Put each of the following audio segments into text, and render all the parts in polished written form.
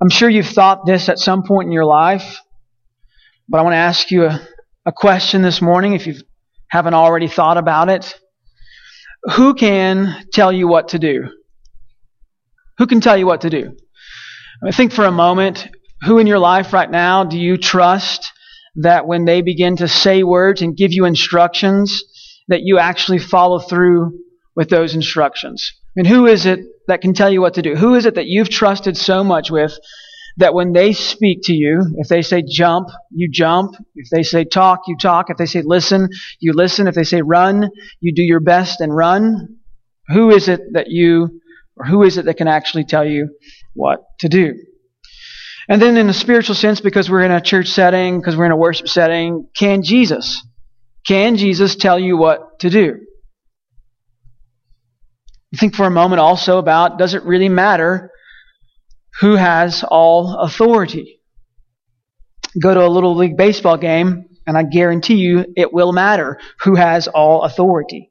I'm sure you've thought this at some point in your life, but I want to ask you a question this morning if you haven't already thought about it. Who can tell you what to do? Who can tell you what to do? I think for a moment, who in your life right now do you trust that when they begin to say words and give you instructions, that you actually follow through with those instructions? I mean, who is it that can tell you what to do? Who is it that you've trusted so much with that when they speak to you, if they say jump, you jump. If they say talk, you talk. If they say listen, you listen. If they say run, you do your best and run. Who is it that can actually tell you what to do? And then in a spiritual sense, because we're in a church setting, because we're in a worship setting, can Jesus tell you what to do? Think for a moment also about, does it really matter who has all authority? Go to a Little League baseball game, and I guarantee you it will matter who has all authority.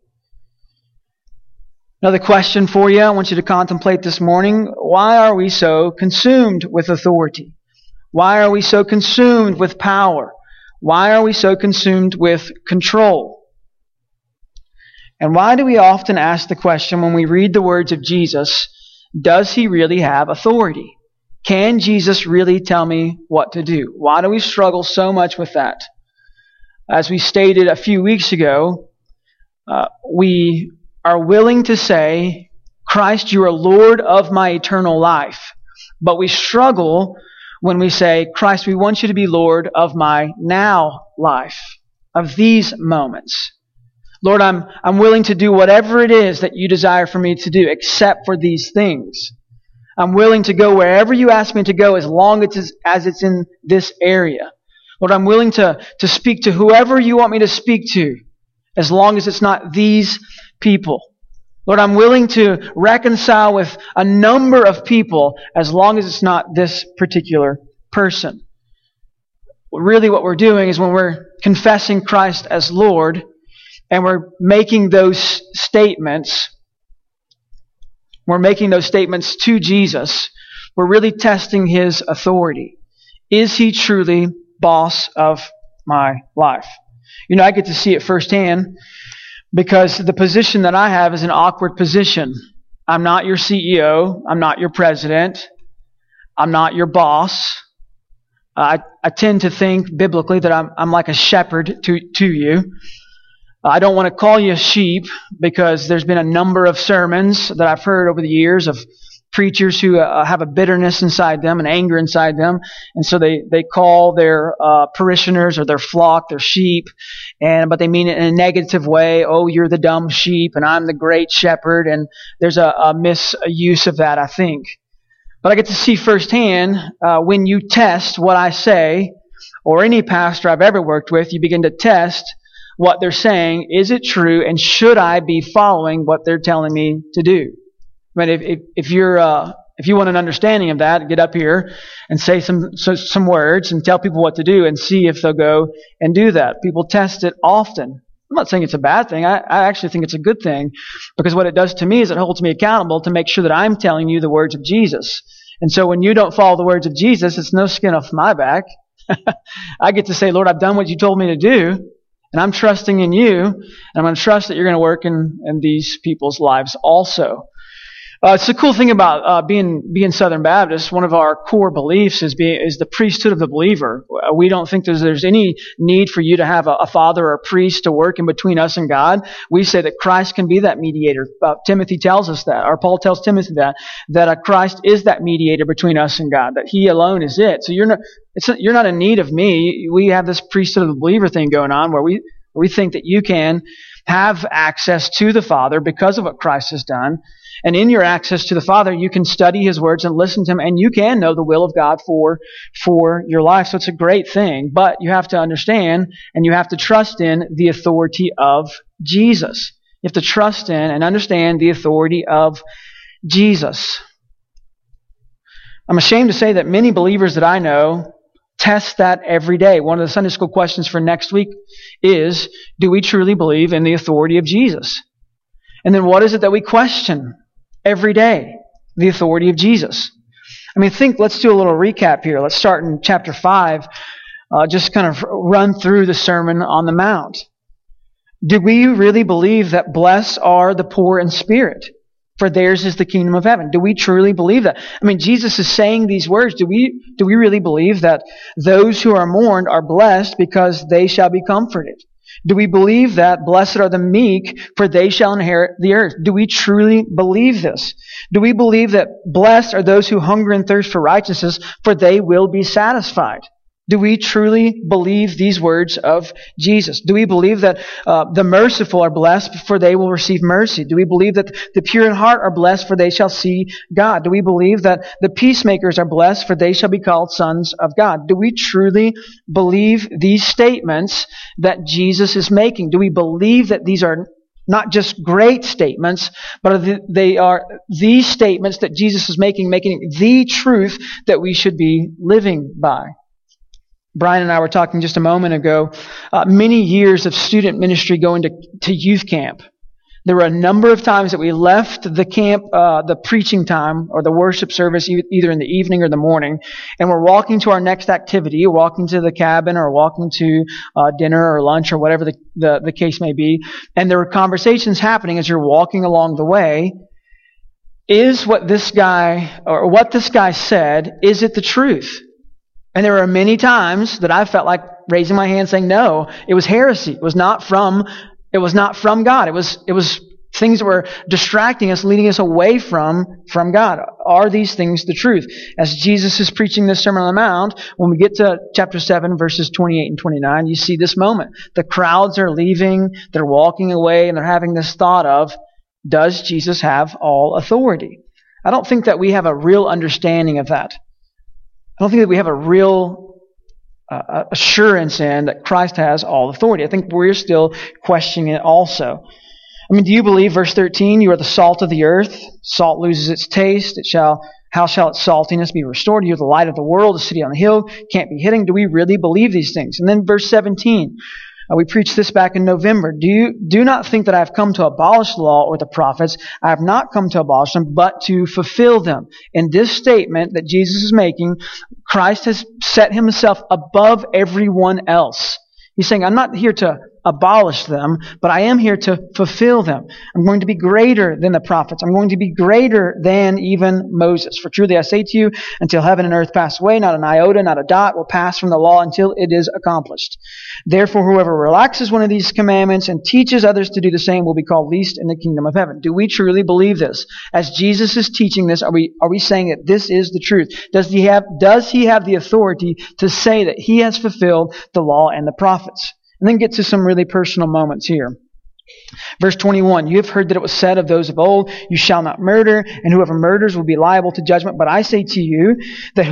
Another question for you I want you to contemplate this morning. Why are we so consumed with authority? Why are we so consumed with power? Why are we so consumed with control? And why do we often ask the question when we read the words of Jesus, does he really have authority? Can Jesus really tell me what to do? Why do we struggle so much with that? As we stated a few weeks ago, we are willing to say, Christ, you are Lord of my eternal life. But we struggle when we say, Christ, we want you to be Lord of my now life, of these moments. Lord, I'm willing to do whatever it is that you desire for me to do, except for these things. I'm willing to go wherever you ask me to go as long as it's in this area. Lord, I'm willing to speak to whoever you want me to speak to, as long as it's not these people. Lord, I'm willing to reconcile with a number of people as long as it's not this particular person. Really what we're doing is when we're confessing Christ as Lord, and we're making those statements to Jesus, we're really testing his authority. Is he truly boss of my life? You know, I get to see it firsthand because the position that I have is an awkward position. I'm not your CEO. I'm not your president. I'm not your boss. I tend to think biblically that I'm like a shepherd to you. I don't want to call you a sheep because there's been a number of sermons that I've heard over the years of preachers who have a bitterness inside them and anger inside them. And so they call their parishioners or their flock their sheep, but they mean it in a negative way. Oh, you're the dumb sheep and I'm the great shepherd. And there's a misuse of that, I think. But I get to see firsthand when you test what I say, or any pastor I've ever worked with, you begin to test what they're saying. Is it true, and should I be following what they're telling me to do? I mean, if you want an understanding of that, get up here and say some words and tell people what to do and see if they'll go and do that. People test it often. I'm not saying it's a bad thing. I actually think it's a good thing, because what it does to me is it holds me accountable to make sure that I'm telling you the words of Jesus. And so when you don't follow the words of Jesus, it's no skin off my back. I get to say, Lord, I've done what you told me to do. And I'm trusting in you, and I'm going to trust that you're going to work in these people's lives also. It's a cool thing about being Southern Baptist. One of our core beliefs is the priesthood of the believer. We don't think there's any need for you to have a father or a priest to work in between us and God. We say that Christ can be that mediator. Timothy tells us that, or Paul tells Timothy that Christ is that mediator between us and God, that he alone is it. So you're not in need of me. We have this priesthood of the believer thing going on where we think that you can have access to the Father because of what Christ has done. And in your access to the Father, you can study his words and listen to him, and you can know the will of God for your life. So it's a great thing, but you have to understand and you have to trust in the authority of Jesus. You have to trust in and understand the authority of Jesus. I'm ashamed to say that many believers that I know test that every day. One of the Sunday school questions for next week is, do we truly believe in the authority of Jesus? And then what is it that we question every day? The authority of Jesus. I mean, let's do a little recap here. Let's start in chapter 5, just kind of run through the Sermon on the Mount. Do we really believe that blessed are the poor in spirit, for theirs is the kingdom of heaven? Do we truly believe that? I mean, Jesus is saying these words. Do we really believe that those who are mourned are blessed because they shall be comforted? Do we believe that blessed are the meek, for they shall inherit the earth? Do we truly believe this? Do we believe that blessed are those who hunger and thirst for righteousness, for they will be satisfied? Do we truly believe these words of Jesus? Do we believe that the merciful are blessed, for they will receive mercy? Do we believe that the pure in heart are blessed, for they shall see God? Do we believe that the peacemakers are blessed, for they shall be called sons of God? Do we truly believe these statements that Jesus is making? Do we believe that these are not just great statements, but they are the statements that Jesus is making the truth that we should be living by? Brian and I were talking just a moment ago, many years of student ministry going to youth camp. There were a number of times that we left the camp, the preaching time or the worship service, either in the evening or the morning, and we're walking to our next activity, walking to the cabin or walking to dinner or lunch or whatever the case may be. And there were conversations happening as you're walking along the way. Is what this guy said, is it the truth? And there were many times that I felt like raising my hand saying, no, it was heresy. It was not from God. It was things that were distracting us, leading us away from God. Are these things the truth? As Jesus is preaching this Sermon on the Mount, when we get to chapter 7, verses 28 and 29, you see this moment. The crowds are leaving, they're walking away, and they're having this thought of, does Jesus have all authority? I don't think that we have a real understanding of that. I don't think that we have a real assurance in that Christ has all authority. I think we're still questioning it also. I mean, do you believe, verse 13, you are the salt of the earth? Salt loses its taste. How shall its saltiness be restored? You are the light of the world, a city on the hill, can't be hidden. Do we really believe these things? And then verse 17, we preached this back in November. Do not think that I have come to abolish the law or the prophets. I have not come to abolish them, but to fulfill them. In this statement that Jesus is making, Christ has set himself above everyone else. He's saying, I'm not here to abolish them, but I am here to fulfill them. I'm going to be greater than the prophets. I'm going to be greater than even Moses. For truly I say to you, until heaven and earth pass away, not an iota, not a dot will pass from the law until it is accomplished. Therefore, whoever relaxes one of these commandments and teaches others to do the same will be called least in the kingdom of heaven. Do we truly believe this? As Jesus is teaching this, are we saying that this is the truth? Does he have the authority to say that he has fulfilled the law and the prophets? And then get to some really personal moments here. Verse 21, you have heard that it was said of those of old, you shall not murder, and whoever murders will be liable to judgment. But I say to you that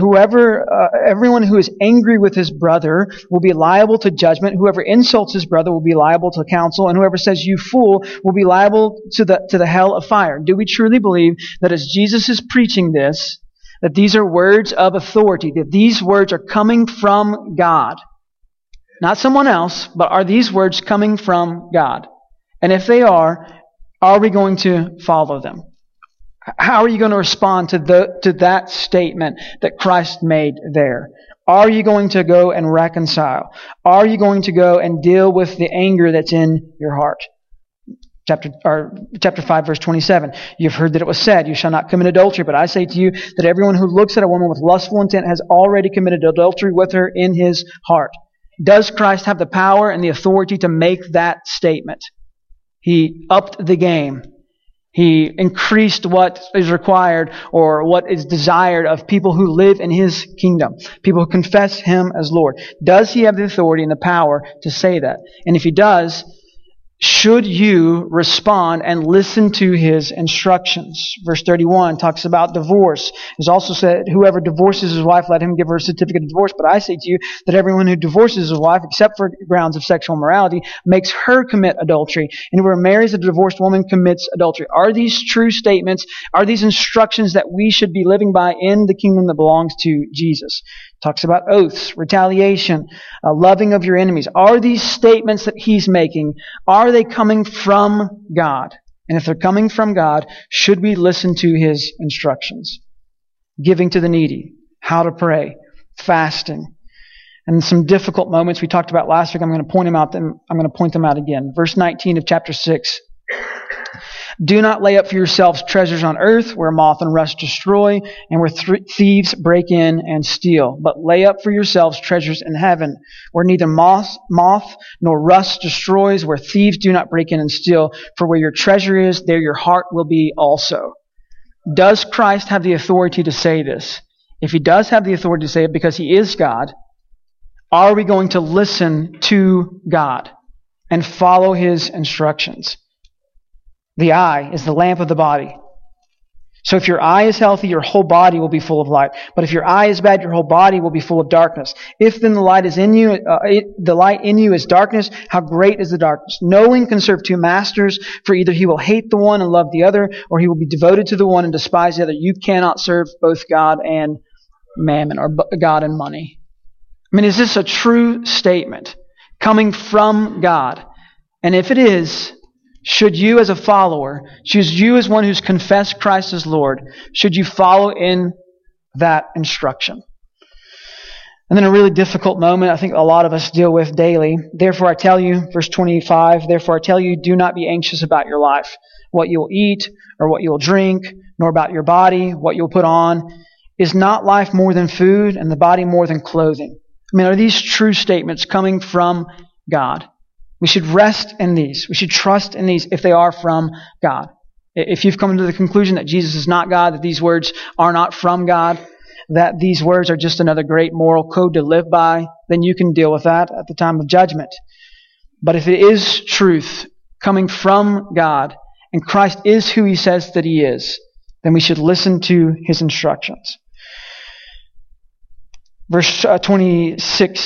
everyone who is angry with his brother will be liable to judgment. Whoever insults his brother will be liable to counsel, and whoever says you fool will be liable to the hell of fire. Do we truly believe that as Jesus is preaching this, that these are words of authority, that these words are coming from God? Not someone else, but are these words coming from God? And if they are we going to follow them? How are you going to respond to that statement that Christ made there? Are you going to go and reconcile? Are you going to go and deal with the anger that's in your heart? Chapter 5, verse 27. You've heard that it was said, you shall not commit adultery. But I say to you that everyone who looks at a woman with lustful intent has already committed adultery with her in his heart. Does Christ have the power and the authority to make that statement? He upped the game. He increased what is required or what is desired of people who live in his kingdom, people who confess him as Lord. Does he have the authority and the power to say that? And if he does, should you respond and listen to his instructions? Verse 31 talks about divorce. It's also said, whoever divorces his wife, let him give her a certificate of divorce. But I say to you that everyone who divorces his wife, except for grounds of sexual immorality, makes her commit adultery. And whoever marries a divorced woman commits adultery. Are these true statements? Are these instructions that we should be living by in the kingdom that belongs to Jesus? Talks about oaths, retaliation, loving of your enemies. Are these statements that he's making, are they coming from God? And if they're coming from God, should we listen to his instructions? giving to the needy, how to pray, fasting, and some difficult moments we talked about last week. I'm going to point them out again. Verse 19 of chapter 6. Do not lay up for yourselves treasures on earth where moth and rust destroy and where thieves break in and steal. But lay up for yourselves treasures in heaven where neither moth nor rust destroys, where thieves do not break in and steal. For where your treasure is, there your heart will be also. Does Christ have the authority to say this? If he does have the authority to say it because he is God, are we going to listen to God and follow his instructions? The eye is the lamp of the body. So if your eye is healthy, your whole body will be full of light. But if your eye is bad, your whole body will be full of darkness. If then the light is in you, the light in you is darkness, how great is the darkness? No one can serve two masters, for either he will hate the one and love the other, or he will be devoted to the one and despise the other. You cannot serve both God and mammon, or God and money. I mean, is this a true statement coming from God? And if it is, should you as a follower, should you as one who's confessed Christ as Lord, should you follow in that instruction? And then a really difficult moment I think a lot of us deal with daily. Therefore I tell you, verse 25, therefore I tell you, do not be anxious about your life, what you will eat or what you will drink, nor about your body, what you will put on. Is not life more than food and the body more than clothing? I mean, are these true statements coming from God? We should rest in these. We should trust in these if they are from God. If you've come to the conclusion that Jesus is not God, that these words are not from God, that these words are just another great moral code to live by, then you can deal with that at the time of judgment. But if it is truth coming from God, and Christ is who he says that he is, then we should listen to his instructions. Verse 27,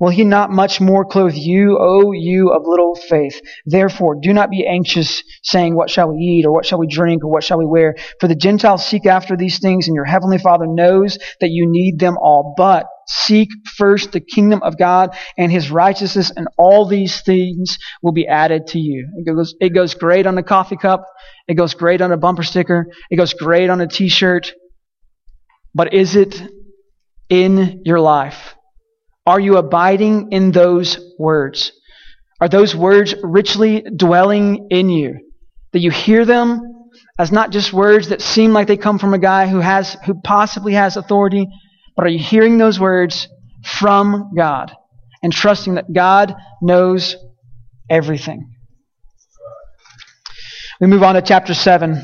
will he not much more clothe you, O you of little faith? Therefore, do not be anxious, saying, what shall we eat, or what shall we drink, or what shall we wear? For the Gentiles seek after these things, and your heavenly Father knows that you need them all. But seek first the kingdom of God and his righteousness, and all these things will be added to you. It goes great on a coffee cup. It goes great on a bumper sticker. It goes great on a t-shirt. But is it in your life? Are you abiding in those words? Are those words richly dwelling in you? That you hear them as not just words that seem like they come from a guy who possibly has authority, but are you hearing those words from God and trusting that God knows everything? We move on to chapter 7.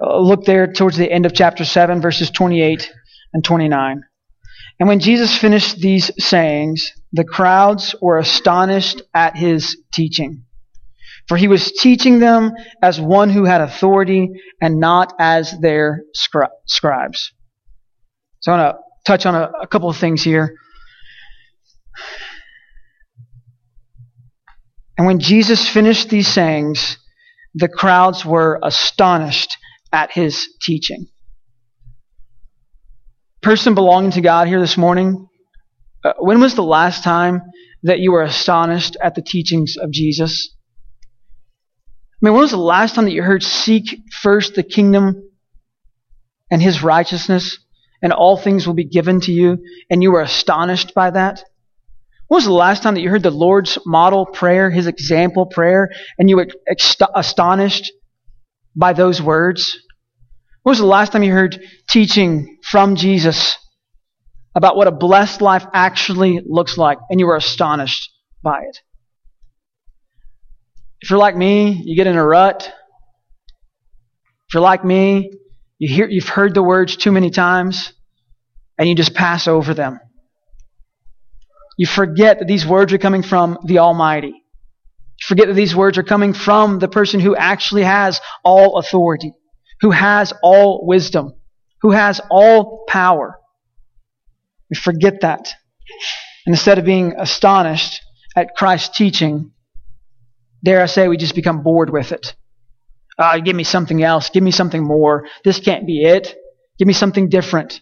Look there towards the end of chapter 7, verses 28 and 29. And when Jesus finished these sayings, the crowds were astonished at his teaching. For he was teaching them as one who had authority and not as their scribes. So I want to touch on a couple of things here. And when Jesus finished these sayings, the crowds were astonished at his teaching. Person belonging to God here this morning, when was the last time that you were astonished at the teachings of Jesus? I mean, when was the last time that you heard seek first the kingdom and his righteousness and all things will be given to you, and you were astonished by that? When was the last time that you heard the Lord's model prayer, his example prayer, and you were astonished by those words? When was the last time you heard teaching from Jesus about what a blessed life actually looks like and you were astonished by it? If you're like me, you get in a rut. If you're like me, you've heard the words too many times and you just pass over them. You forget that these words are coming from the Almighty. You forget that these words are coming from the person who actually has all authority, who has all wisdom, who has all power. We forget that. And instead of being astonished at Christ's teaching, dare I say, we just become bored with it. Give me something else. Give me something more. This can't be it. Give me something different.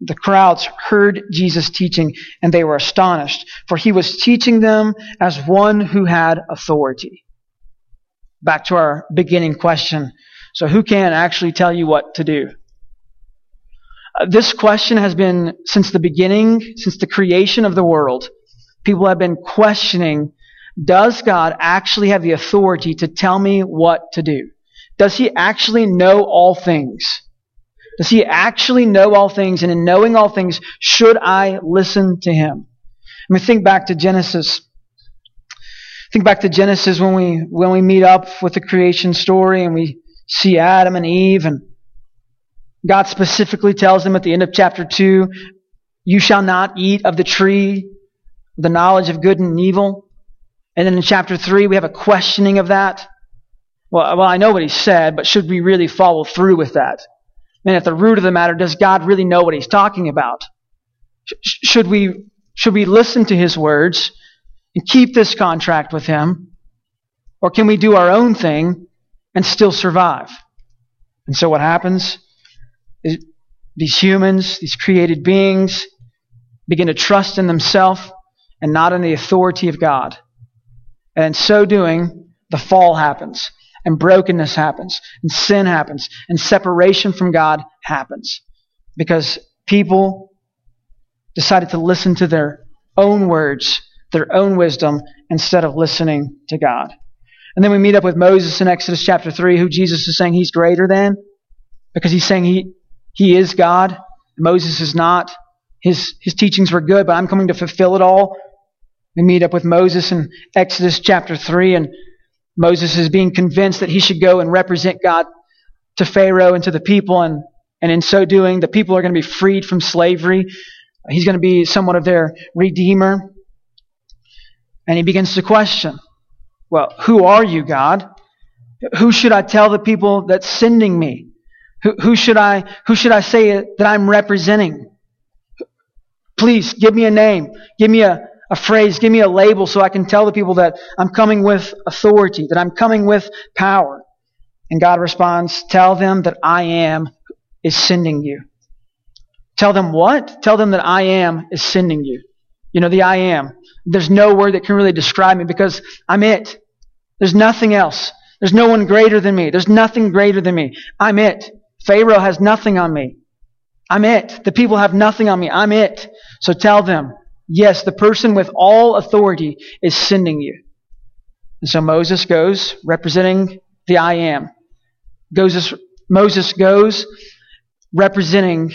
The crowds heard Jesus teaching, and they were astonished, for he was teaching them as one who had authority. Back to our beginning question. So who can actually tell you what to do? This question has been since the beginning, since the creation of the world. People have been questioning, does God actually have the authority to tell me what to do? Does he actually know all things? Does he actually know all things? And in knowing all things, should I listen to him? I mean, think back to Genesis. Think back to Genesis when we meet up with the creation story and we see Adam and Eve, and God specifically tells them at the end of chapter 2, you shall not eat of the tree, the knowledge of good and evil. And then in chapter 3, we have a questioning of that. Well, I know what he said, but should we really follow through with that? And at the root of the matter, does God really know what he's talking about? Should we listen to his words and keep this contract with him? Or can we do our own thing and still survive? And so what happens is these humans, these created beings, begin to trust in themselves and not in the authority of God. And in so doing, the fall happens, and brokenness happens, and sin happens, and separation from God happens, because people decided to listen to their own words, their own wisdom, instead of listening to God. And then we meet up with Moses in Exodus chapter 3, who Jesus is saying he's greater than, because he's saying he is God. Moses is not. His teachings were good, but I'm coming to fulfill it all. We meet up with Moses in Exodus chapter 3, and Moses is being convinced that he should go and represent God to Pharaoh and to the people, and in so doing, the people are going to be freed from slavery. He's going to be somewhat of their redeemer. And he begins to question, well, who are you, God? Who should I tell the people that's sending me? Who should I say that I'm representing? Please, give me a name. Give me a phrase. Give me a label so I can tell the people that I'm coming with authority, that I'm coming with power. And God responds, tell them that I am is sending you. Tell them what? Tell them that I am is sending you. You know, the I am. There's no word that can really describe me because I'm it. There's nothing else. There's no one greater than me. There's nothing greater than me. I'm it. Pharaoh has nothing on me. I'm it. The people have nothing on me. I'm it. So tell them, yes, the person with all authority is sending you. And so Moses goes, representing the I am. Moses goes, representing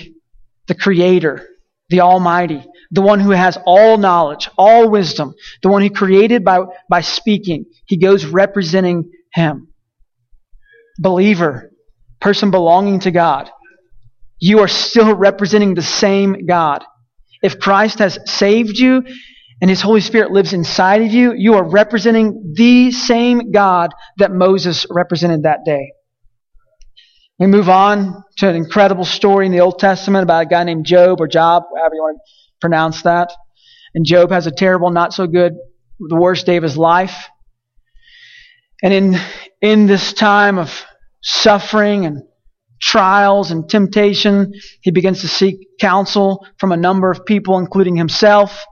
the Creator, the Almighty, the one who has all knowledge, all wisdom, the one who created by speaking. He goes representing him. Believer, person belonging to God, you are still representing the same God. If Christ has saved you and his Holy Spirit lives inside of you, you are representing the same God that Moses represented that day. We move on to an incredible story in the Old Testament about a guy named Job, or Job, however you want to pronounce that. And Job has a terrible, not so good, the worst day of his life. And in this time of suffering and trials and temptation, he begins to seek counsel from a number of people, including himself,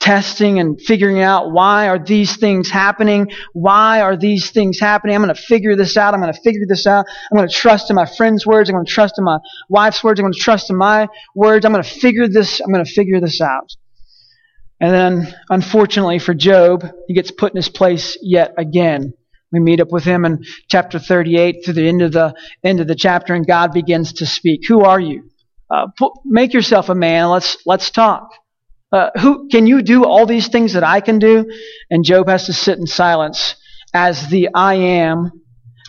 testing and figuring out, why are these things happening? Why are these things happening? I'm going to figure this out. I'm going to figure this out. I'm going to trust in my friend's words. I'm going to trust in my wife's words. I'm going to trust in my words. I'm going to figure this out. And then, unfortunately for Job, he gets put in his place yet again. We meet up with him in chapter 38 through the end of the chapter, and God begins to speak. Who are you? Make yourself a man. Let's talk. Who can you do all these things that I can do? And Job has to sit in silence as the I am,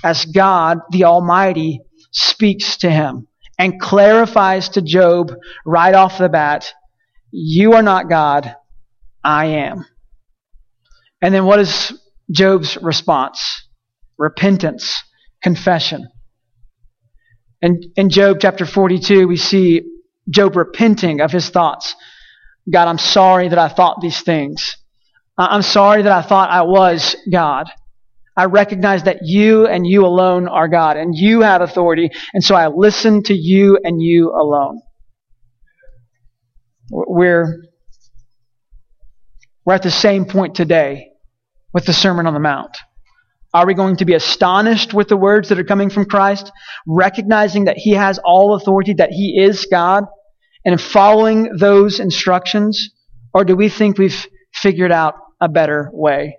as God, the Almighty, speaks to him and clarifies to Job right off the bat, you are not God, I am. And then what is Job's response? Repentance, confession. And in Job chapter 42, we see Job repenting of his thoughts. God, I'm sorry that I thought these things. I'm sorry that I thought I was God. I recognize that you and you alone are God, and you have authority, and so I listen to you and you alone. We're at the same point today with the Sermon on the Mount. Are we going to be astonished with the words that are coming from Christ, recognizing that He has all authority, that He is God, and following those instructions? Or do we think we've figured out a better way?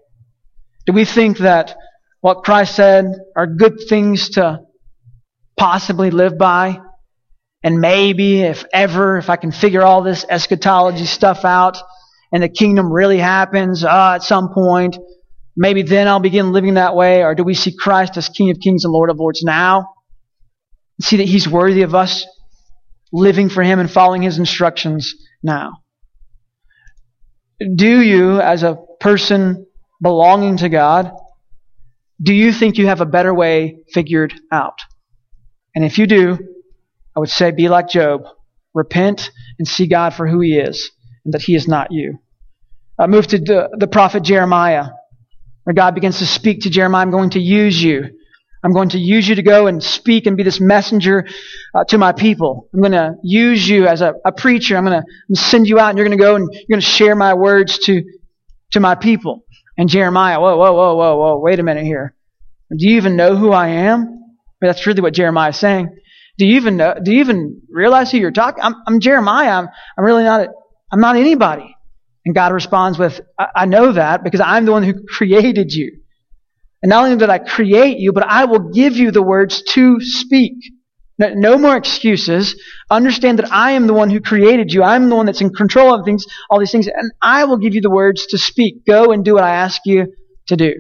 Do we think that what Christ said are good things to possibly live by? And maybe, if I can figure all this eschatology stuff out and the kingdom really happens at some point, maybe then I'll begin living that way. Or do we see Christ as King of Kings and Lord of Lords now? See that He's worthy of us living for Him and following His instructions now. Do you, as a person belonging to God, do you think you have a better way figured out? And if you do, I would say be like Job. Repent and see God for who He is and that He is not you. Move to the prophet Jeremiah, where God begins to speak to Jeremiah. I'm going to use you. I'm going to use you to go and speak and be this messenger to my people. I'm going to use you as a preacher. I'm going to send you out, and you're going to go and you're going to share my words to my people. And Jeremiah, whoa, wait a minute here. Do you even know who I am? I mean, that's really what Jeremiah is saying. Do you even realize who you're talking? I'm Jeremiah. I'm really not. I'm not anybody. And God responds with, I know that because I'm the one who created you. And not only did I create you, but I will give you the words to speak. No more excuses. Understand that I am the one who created you. I'm the one that's in control of things, all these things, and I will give you the words to speak. Go and do what I ask you to do.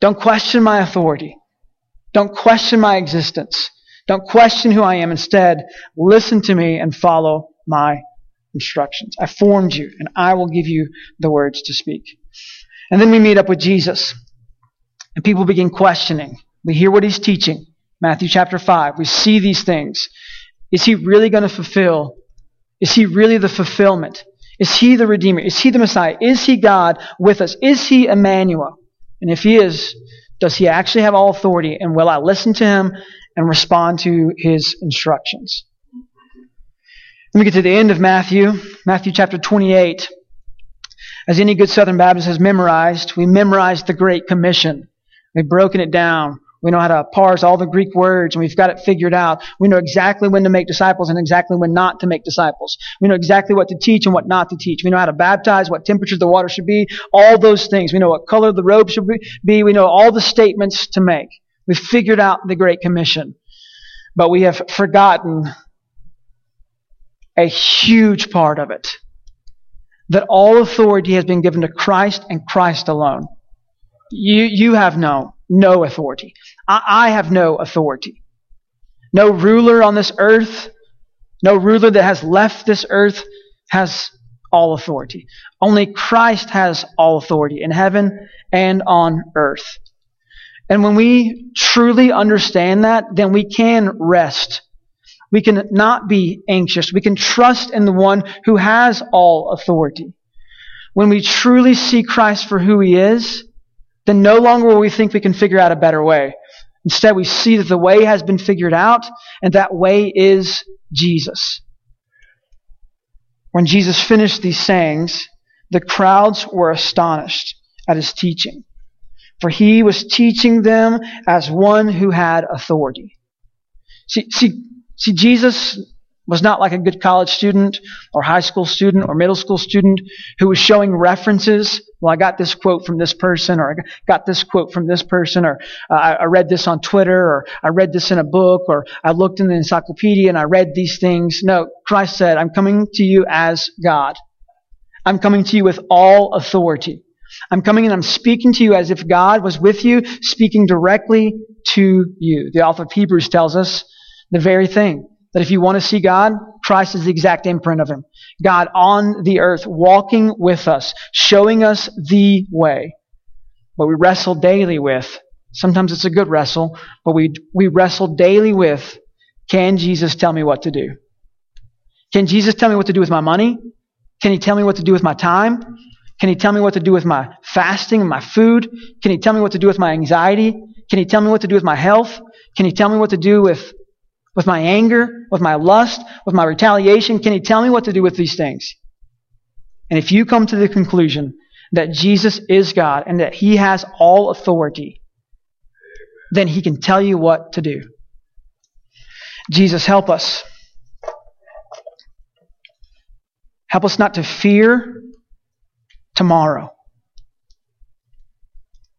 Don't question my authority. Don't question my existence. Don't question who I am. Instead, listen to me and follow my instructions. I formed you, and I will give you the words to speak. And then we meet up with Jesus, and people begin questioning. We hear what He's teaching. Matthew chapter 5. We see these things. Is He really going to fulfill? Is He really the fulfillment? Is He the Redeemer? Is He the Messiah? Is He God with us? Is He Emmanuel? And if He is, does He actually have all authority? And will I listen to Him and respond to His instructions? Let me get to the end of Matthew. Matthew chapter 28. As any good Southern Baptist has memorized, we memorized the Great Commission. We've broken it down. We know how to parse all the Greek words, and we've got it figured out. We know exactly when to make disciples and exactly when not to make disciples. We know exactly what to teach and what not to teach. We know how to baptize, what temperature the water should be, all those things. We know what color the robe should be. We know all the statements to make. We've figured out the Great Commission. But we have forgotten a huge part of it, that all authority has been given to Christ and Christ alone. You have no authority. I have no authority. No ruler on this earth, no ruler that has left this earth has all authority. Only Christ has all authority in heaven and on earth. And when we truly understand that, then we can rest. We can not be anxious. We can trust in the one who has all authority. When we truly see Christ for who He is, then no longer will we think we can figure out a better way. Instead, we see that the way has been figured out, and that way is Jesus. When Jesus finished these sayings, the crowds were astonished at His teaching, for He was teaching them as one who had authority. See, Jesus was not like a good college student or high school student or middle school student who was showing references. Well, I got this quote from this person, or I got this quote from this person, or I read this on Twitter, or I read this in a book, or I looked in the encyclopedia and I read these things. No, Christ said, I'm coming to you as God. I'm coming to you with all authority. I'm coming and I'm speaking to you as if God was with you, speaking directly to you. The author of Hebrews tells us the very thing, that if you want to see God, Christ is the exact imprint of Him. God on the earth, walking with us, showing us the way. But we wrestle daily with, sometimes it's a good wrestle, but we wrestle daily with, can Jesus tell me what to do? Can Jesus tell me what to do with my money? Can He tell me what to do with my time? Can he tell me what to do with my fasting and my food? Can he tell me what to do with my anxiety? Can he tell me what to do with my health? Can he tell me what to do with my anger, with my lust, with my retaliation? Can he tell me what to do with these things? And if you come to the conclusion that Jesus is God and that he has all authority, then he can tell you what to do. Jesus, help us. Help us not to fear tomorrow.